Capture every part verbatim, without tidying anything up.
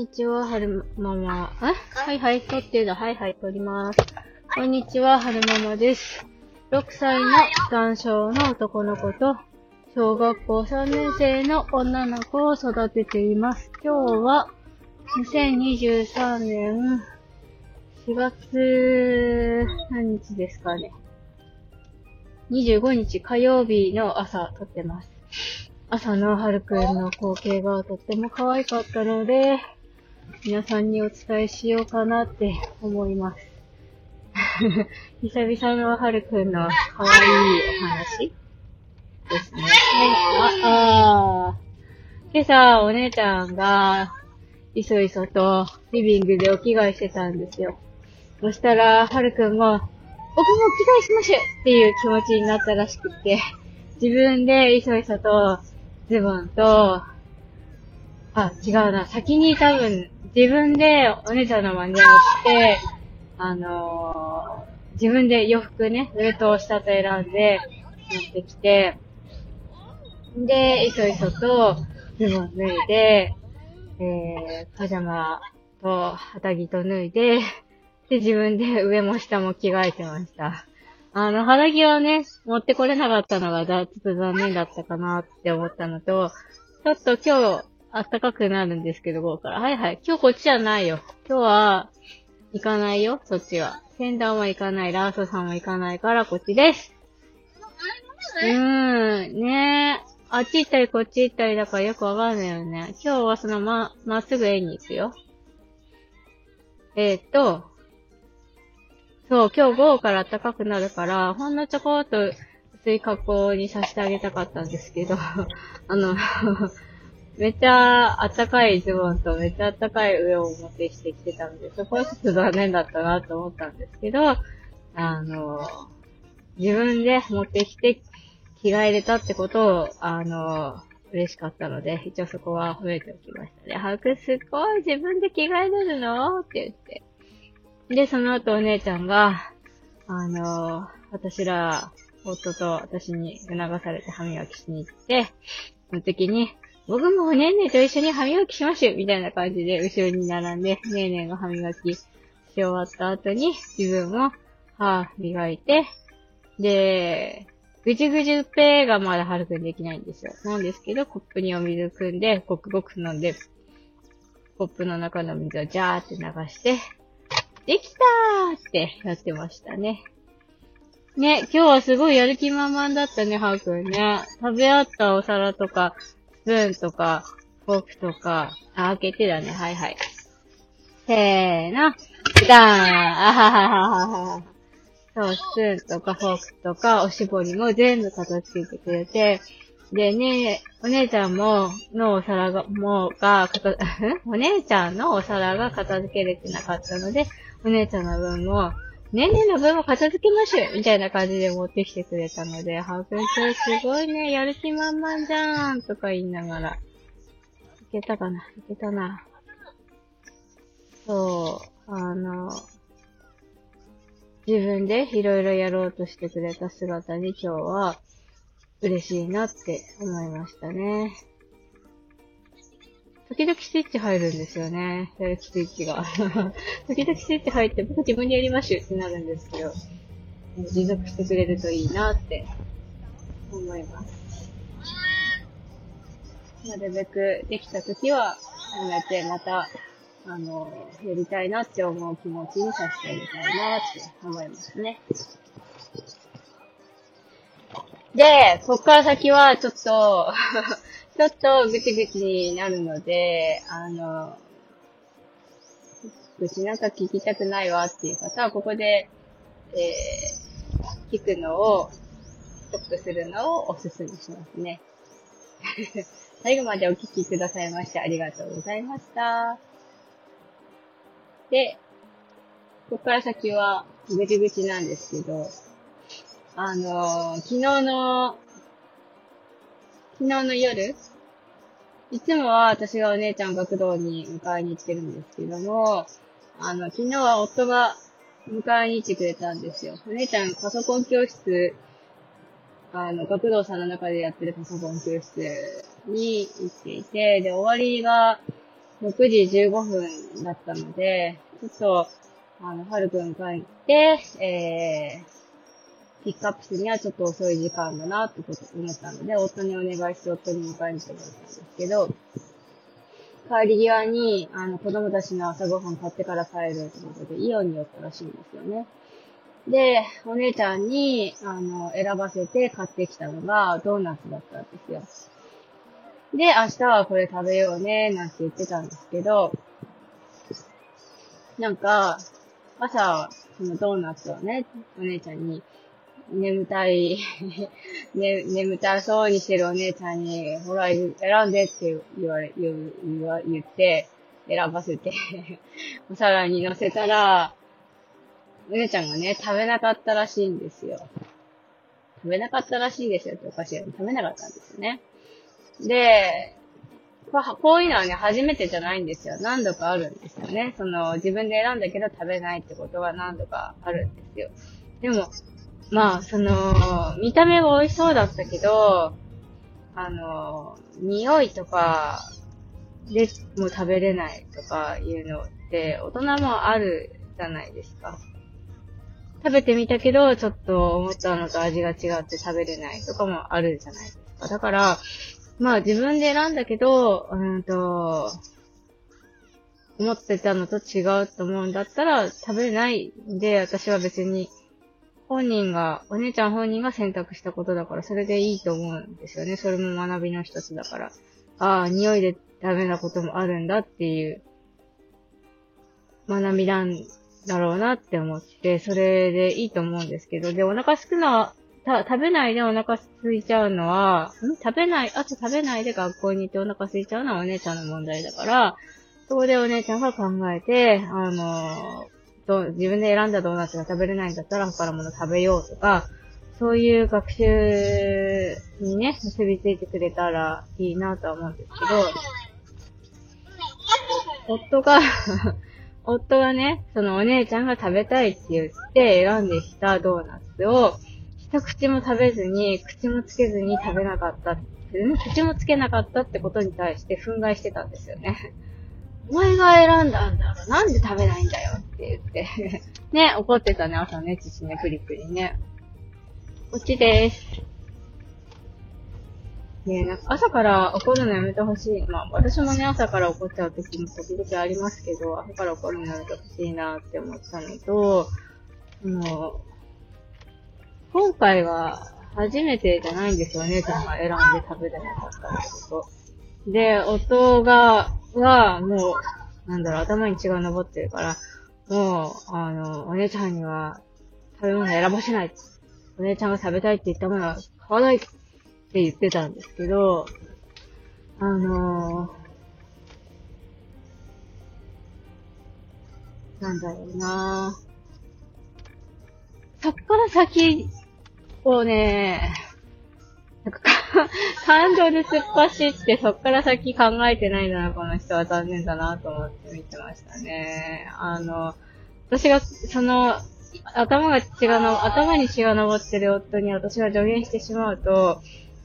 にちは、はるまま。えはいはい、撮ってる。はいはい、撮ります。こんにちは、はるままです。ろくさいの男性の男の子と、小学校さんねん生の女の子を育てています。今日は、にせんにじゅうさんねんしがつ何日ですかね。にじゅうごにち火曜日の朝撮ってます。朝のはるくんの光景がとっても可愛かったので、皆さんにお伝えしようかなって思います。久々のはるくんの可愛いお話ですね。ああ、今朝お姉ちゃんがいそいそとリビングでお着替えしてたんですよ。そしたらはるくんが、僕もお着替えしましゅっていう気持ちになったらしくて、自分でいそいそとズボンと、あ、違うな、先に多分自分でお姉ちゃんの真似をして、あのー、自分で洋服ね、ベルトを下と選んで持ってきて、で、いそいそとズボン脱いで、えー、パジャマと肌着と脱いで、で、自分で上も下も着替えてました。あの、肌着をね、持ってこれなかったのが、ちょっと残念だったかなって思ったのと、ちょっと今日、暖かくなるんですけど、午後から。はいはい。今日こっちじゃないよ。今日は、行かないよ、そっちは。仙台も行かない、ラーソさんも行かないから、こっちです。うーん、ねえ。あっち行ったり、こっち行ったりだからよくわかんないよね。今日はそのま、まっすぐ絵に行くよ。えーっと、そう、今日午後から暖かくなるから、ほんのちょこっと薄い格好にさせてあげたかったんですけど、あの、めっちゃ暖かいズボンとめっちゃ暖かい上をお持ちしてきてたので、そこはちょっと残念だったなと思ったんですけど、あの、自分で持ってきて着替えれたってことを、あの、嬉しかったので、一応そこは褒めておきましたね。はく、すごい自分で着替えれるのって言って。で、その後お姉ちゃんが、あのー、私ら、夫と私に促されて歯磨きしに行って、その時に、僕もおねんねと一緒に歯磨きしましゅみたいな感じで、後ろに並んで、ねえねえが歯磨きし終わった後に、自分も歯磨いて、で、ぐじゅぐじゅペーがまだはるくんできないんですよ。なんですけど、コップにお水汲んで、ごくごく飲んで、コップの中の水をジャーって流して、できたーってやってましたね。ね、今日はすごいやる気満々だったね、はーくんね。食べ合ったお皿とか、スプーンとか、フォークとか、あ、開けてだね、はいはい。せーの、ダーン、あはははは。そう、スプーンとかフォークとか、おしぼりも全部片付けてくれて、でね、お姉ちゃんも、のお皿が、もうが、片、お姉ちゃんのお皿が片付けれてなかったので、お姉ちゃんの分も、ねんねの分も片付けましょうみたいな感じで持ってきてくれたので、はーくん今日すごいね、やる気満々じゃーんとか言いながら。いけたかな、いけたな。そう、あの、自分でいろいろやろうとしてくれた姿に今日は、嬉しいなって思いましたね。時々スイッチ入るんですよね。やる気スイッチが。時々スイッチ入って、僕自分でやりましゅってなるんですけど、持続してくれるといいなって思います。なるべくできたときは、こうやってまた、あの、やりたいなって思う気持ちにさせてあげたいなって思いますね。で、こっから先はちょっと、ちょっとぐちぐちになるので、あの、ぐちなんか聞きたくないわっていう方は、ここで、えー、聞くのを、ストップするのをおすすめしますね。最後までお聞きくださいましてありがとうございました。で、こっから先はぐちぐちなんですけど、あのー、昨日の、昨日の夜、いつもは私がお姉ちゃんを学童に迎えに行ってるんですけども、あの、昨日は夫が迎えに行ってくれたんですよ。お姉ちゃんパソコン教室、あの、学童さんの中でやってるパソコン教室に行っていて、で、終わりが、ろくじじゅうごふんだったので、ちょっと、あの、はるくん帰って、えー、ピックアップするにはちょっと遅い時間だな、ってこと思ったので、夫にお願いして夫に迎えに行ってもらったんですけど、帰り際に、あの、子供たちの朝ごはん買ってから帰るってことで、イオンに寄ったらしいんですよね。で、お姉ちゃんに、あの、選ばせて買ってきたのが、ドーナツだったんですよ。で、明日はこれ食べようね、なんて言ってたんですけど、なんか、朝、そのドーナツをね、お姉ちゃんに、眠たい、ね、眠たそうにしてるお姉ちゃんに、ほら、選んでって言われ、言わ、言って、選ばせて、お皿に乗せたら、お姉ちゃんがね、食べなかったらしいんですよ。食べなかったらしいんですよっておかしいよね。食べなかったんですよね。で、こういうのはね、初めてじゃないんですよ。何度かあるんですよね。その、自分で選んだけど食べないってことは何度かあるんですよ。でも、まあ、その、見た目が美味しそうだったけど、あの、匂いとかでも食べれないとかいうのって、大人もあるじゃないですか。食べてみたけど、ちょっと思ったのと味が違って食べれないとかもあるじゃないですか。だから、まあ自分で選んだけど、うんと、思ってたのと違うと思うんだったら食べないんで、私は別に本人が、お姉ちゃん本人が選択したことだから、それでいいと思うんですよね。それも学びの一つだから。ああ、匂いでダメなこともあるんだっていう学びなんだろうなって思って、それでいいと思うんですけど、で、お腹すくのた、食べないでお腹空いちゃうのは、ん食べない、あと食べないで学校に行ってお腹空いちゃうのはお姉ちゃんの問題だから、そこでお姉ちゃんが考えて、あの、自分で選んだドーナツが食べれないんだったら他のもの食べようとか、そういう学習にね、結びついてくれたらいいなとは思うんですけど、夫が、夫がね、そのお姉ちゃんが食べたいって言って選んできたドーナツを一口も食べずに、口もつけずに食べなかった、口もつけなかったってことに対して憤慨してたんですよね。お前が選んだんだろ、なんで食べないんだよって言って。ね、怒ってたね、朝ね、父ね、プリプリね。こっちでーす。ね、なんか朝から怒るのやめてほしい。まあ私もね、朝から怒っちゃう時も時々ありますけど、朝から怒るのやめてほしいなって思ったのと、もう、今回は初めてじゃないんですよね、お姉ちゃんが選んで食べてなかったこと。で、夫が、は、もう、なんだろう、頭に血が上ってるから、もう、あの、お姉ちゃんには食べ物選ばせない。お姉ちゃんが食べたいって言ったものは買わない。って言ってたんですけど、あのー、なんだろうなぁ。そっから先をね、なんか感情で突っ走ってそっから先考えてないんだな、この人は残念だなと思って見てましたね。あの、私がその、頭が血がの、頭に血が上ってる夫に私が助言してしまうと、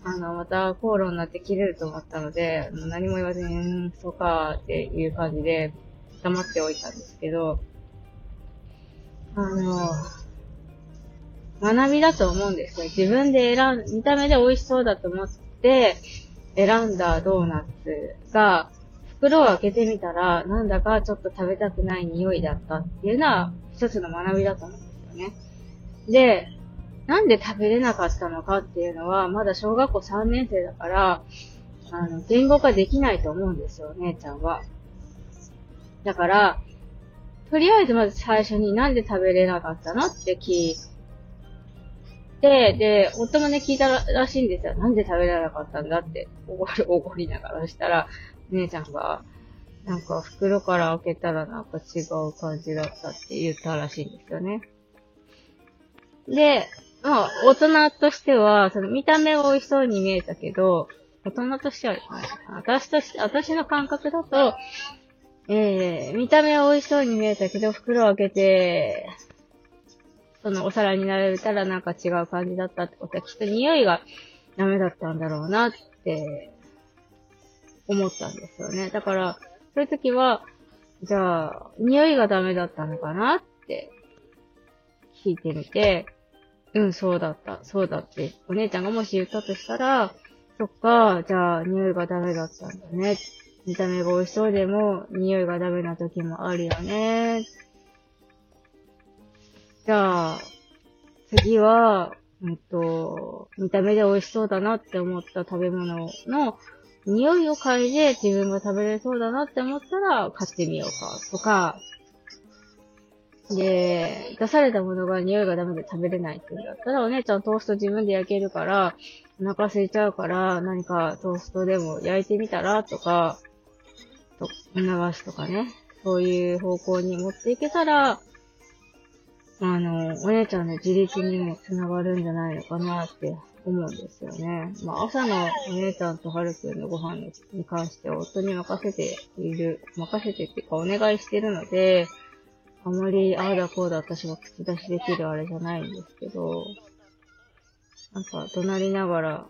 あの、また口論になって切れると思ったので、もう何も言わずに、うーん、そうかーっていう感じで黙っておいたんですけど、あの、学びだと思うんですよ。自分で選ん、見た目で美味しそうだと思って選んだドーナツが、袋を開けてみたら、なんだかちょっと食べたくない匂いだったっていうのは、一つの学びだと思うんですよね。で、なんで食べれなかったのかっていうのは、まだ小学校さんねん生だから、あの、言語化できないと思うんですよ、姉ちゃんは。だから、とりあえずまず最初になんで食べれなかったのって聞いて、で、夫もね、聞いたらしいんですよ。なんで食べれなかったんだって、怒る、怒りながらしたら、姉ちゃんが、なんか袋から開けたらなんか違う感じだったって言ったらしいんですよね。で、まあ、大人としては、その見た目は美味しそうに見えたけど、大人としては、私として、私の感覚だと、えー、見た目は美味しそうに見えたけど、袋を開けて、そのお皿に並べたらなんか違う感じだったってことは、きっと匂いがダメだったんだろうなって思ったんですよね。だから、そういう時は、じゃあ、匂いがダメだったのかなって聞いてみて、うん、そうだった、そうだって、お姉ちゃんがもし言ったとしたら、そっか、じゃあ、匂いがダメだったんだね。見た目が美味しそうでも、匂いがダメな時もあるよね。じゃあ、次は、うんと、見た目で美味しそうだなって思った食べ物の匂いを嗅いで自分が食べれそうだなって思ったら買ってみようかとか、で、出されたものが匂いがダメで食べれないって言うんだったら、お姉ちゃんトースト自分で焼けるから、お腹空いちゃうから何かトーストでも焼いてみたらとか、と、促すとかね、そういう方向に持っていけたら、あの、お姉ちゃんの自立にもつながるんじゃないのかなって思うんですよね。まあ、朝のお姉ちゃんとはるくんのご飯に関しては夫に任せている、任せてっていうかお願いしてるので、あまりああだこうだ私は口出しできるあれじゃないんですけど、なんか怒鳴りながら、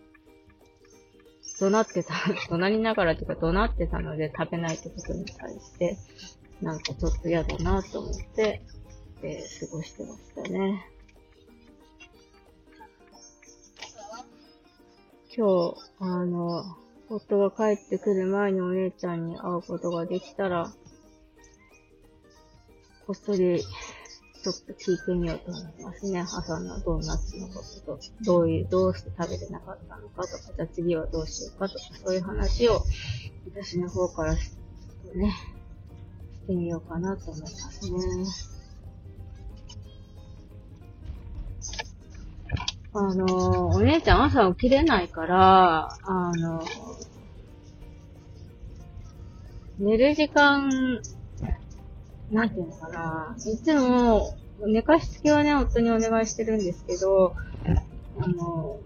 怒鳴ってた、怒鳴りながらっていうか怒鳴ってたので食べないってことに対して、なんかちょっと嫌だなと思って、で過ごしてましたね。今日あの夫が帰ってくる前にお姉ちゃんに会うことができたら、こっそりちょっと聞いてみようと思いますね。朝のドーナツのことと、どういうどうして食べてなかったのかとか、じゃあ次はどうしようかとか、そういう話を私の方からし、ね、してみようかなと思いますね。あの、お姉ちゃん朝起きれないから、あの、寝る時間、なんていうのかな。いつも、寝かしつけはね、夫にお願いしてるんですけど、あの、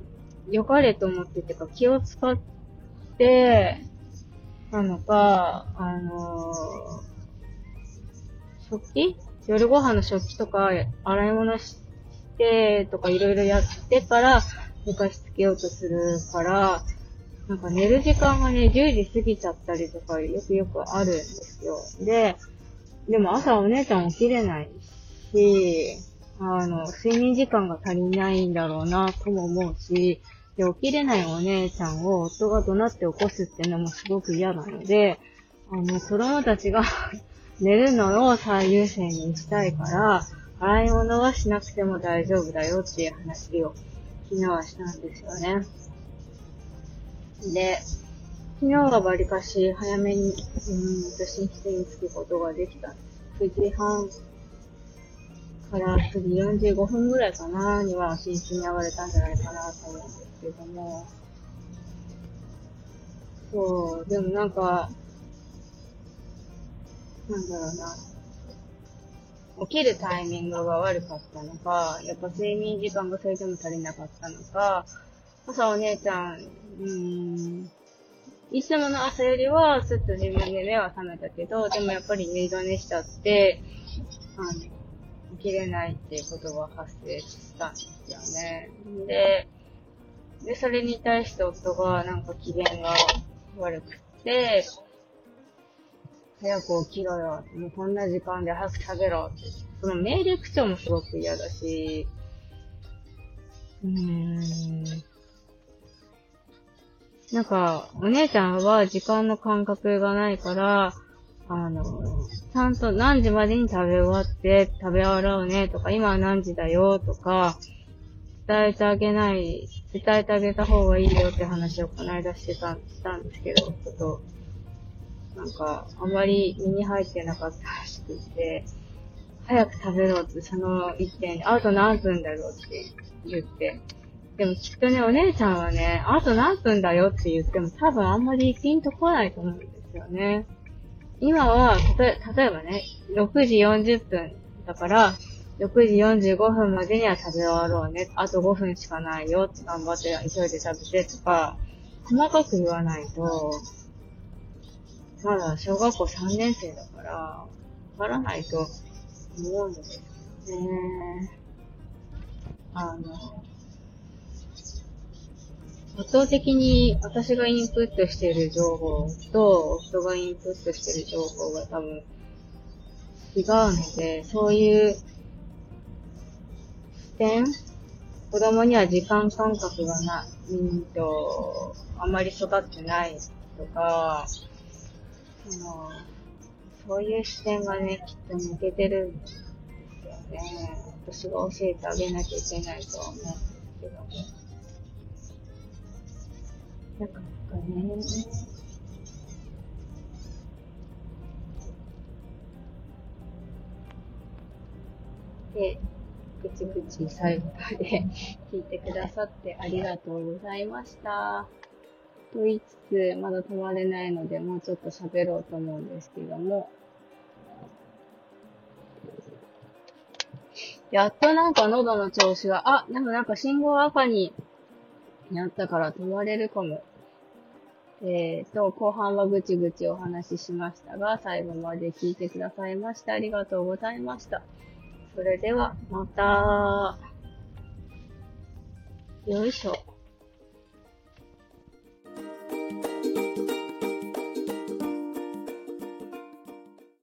良かれと思っててか、気を使って、なのか、あの、食器？夜ご飯の食器とか、洗い物して、とかいろいろやってから寝かしつけようとするから、なんか寝る時間がねじゅうじ過ぎちゃったりとかよくよくあるんですよ。で、でも朝お姉ちゃん起きれないし、あの睡眠時間が足りないんだろうなとも思うし、で起きれないお姉ちゃんを夫が怒鳴って起こすっていうのもすごく嫌なので、あの子供たちが寝るのを最優先にしたいから、洗い物はしなくても大丈夫だよっていう話を昨日はしたんですよね。で、昨日はわりかし早めに、うーんと寝室に着くことができた。くじはんからくじよんじゅうごふんぐらいかなには寝室に上がれたんじゃないかなと思うんですけども。そう、でもなんか、なんだろうな。起きるタイミングが悪かったのか、やっぱ睡眠時間がそれでも足りなかったのか、朝お姉ちゃん、うーん、いつもの朝よりはすっと自分で目は覚めたけど、でもやっぱり二度寝しちゃって、あの、起きれないっていうことが発生したんですよね。で、で、それに対して夫がなんか機嫌が悪くて、早く起きろよ。もうこんな時間で早く食べろって。その命令口調もすごく嫌だし、うーん。なんか、お姉ちゃんは時間の感覚がないから、あの、ちゃんと何時までに食べ終わって、食べ終わろうねとか、今は何時だよとか、伝えてあげない、伝えてあげた方がいいよって話をこの間してた、したんですけど、ちょっと。なんか、あまり身に入ってなかったらしくて、早く食べろって、その一点、あと何分だろうって言って。でもきっとね、お姉ちゃんはね、あと何分だよって言っても多分あんまりピンとこないと思うんですよね。今は、例え、例えばね、ろくじよんじゅっぷんだから、ろくじよんじゅうごふんまでには食べ終わろうね。あとごふんしかないよって頑張って、急いで食べてとか、細かく言わないと、まだ小学校さんねん生だから、わからないと思うんですよね。あの、圧倒的に私がインプットしている情報と人がインプットしている情報が多分違うので、そういう点、子供には時間感覚がない、うんと、あまり育ってないとか、そういう視点がね、きっと抜けてるんですよね。私が教えてあげなきゃいけないと思うんですけどね。なかなかね、で、くちくち最後まで聞いてくださってありがとうございました。と言いつつ、まだ止まれないので、もうちょっと喋ろうと思うんですけども。やっとなんか喉の調子が、あ、でもなんか信号赤になったから止まれるかも。えーと、後半はぐちぐちお話ししましたが、最後まで聞いてくださいましてありがとうございました。それでは、また。よいしょ。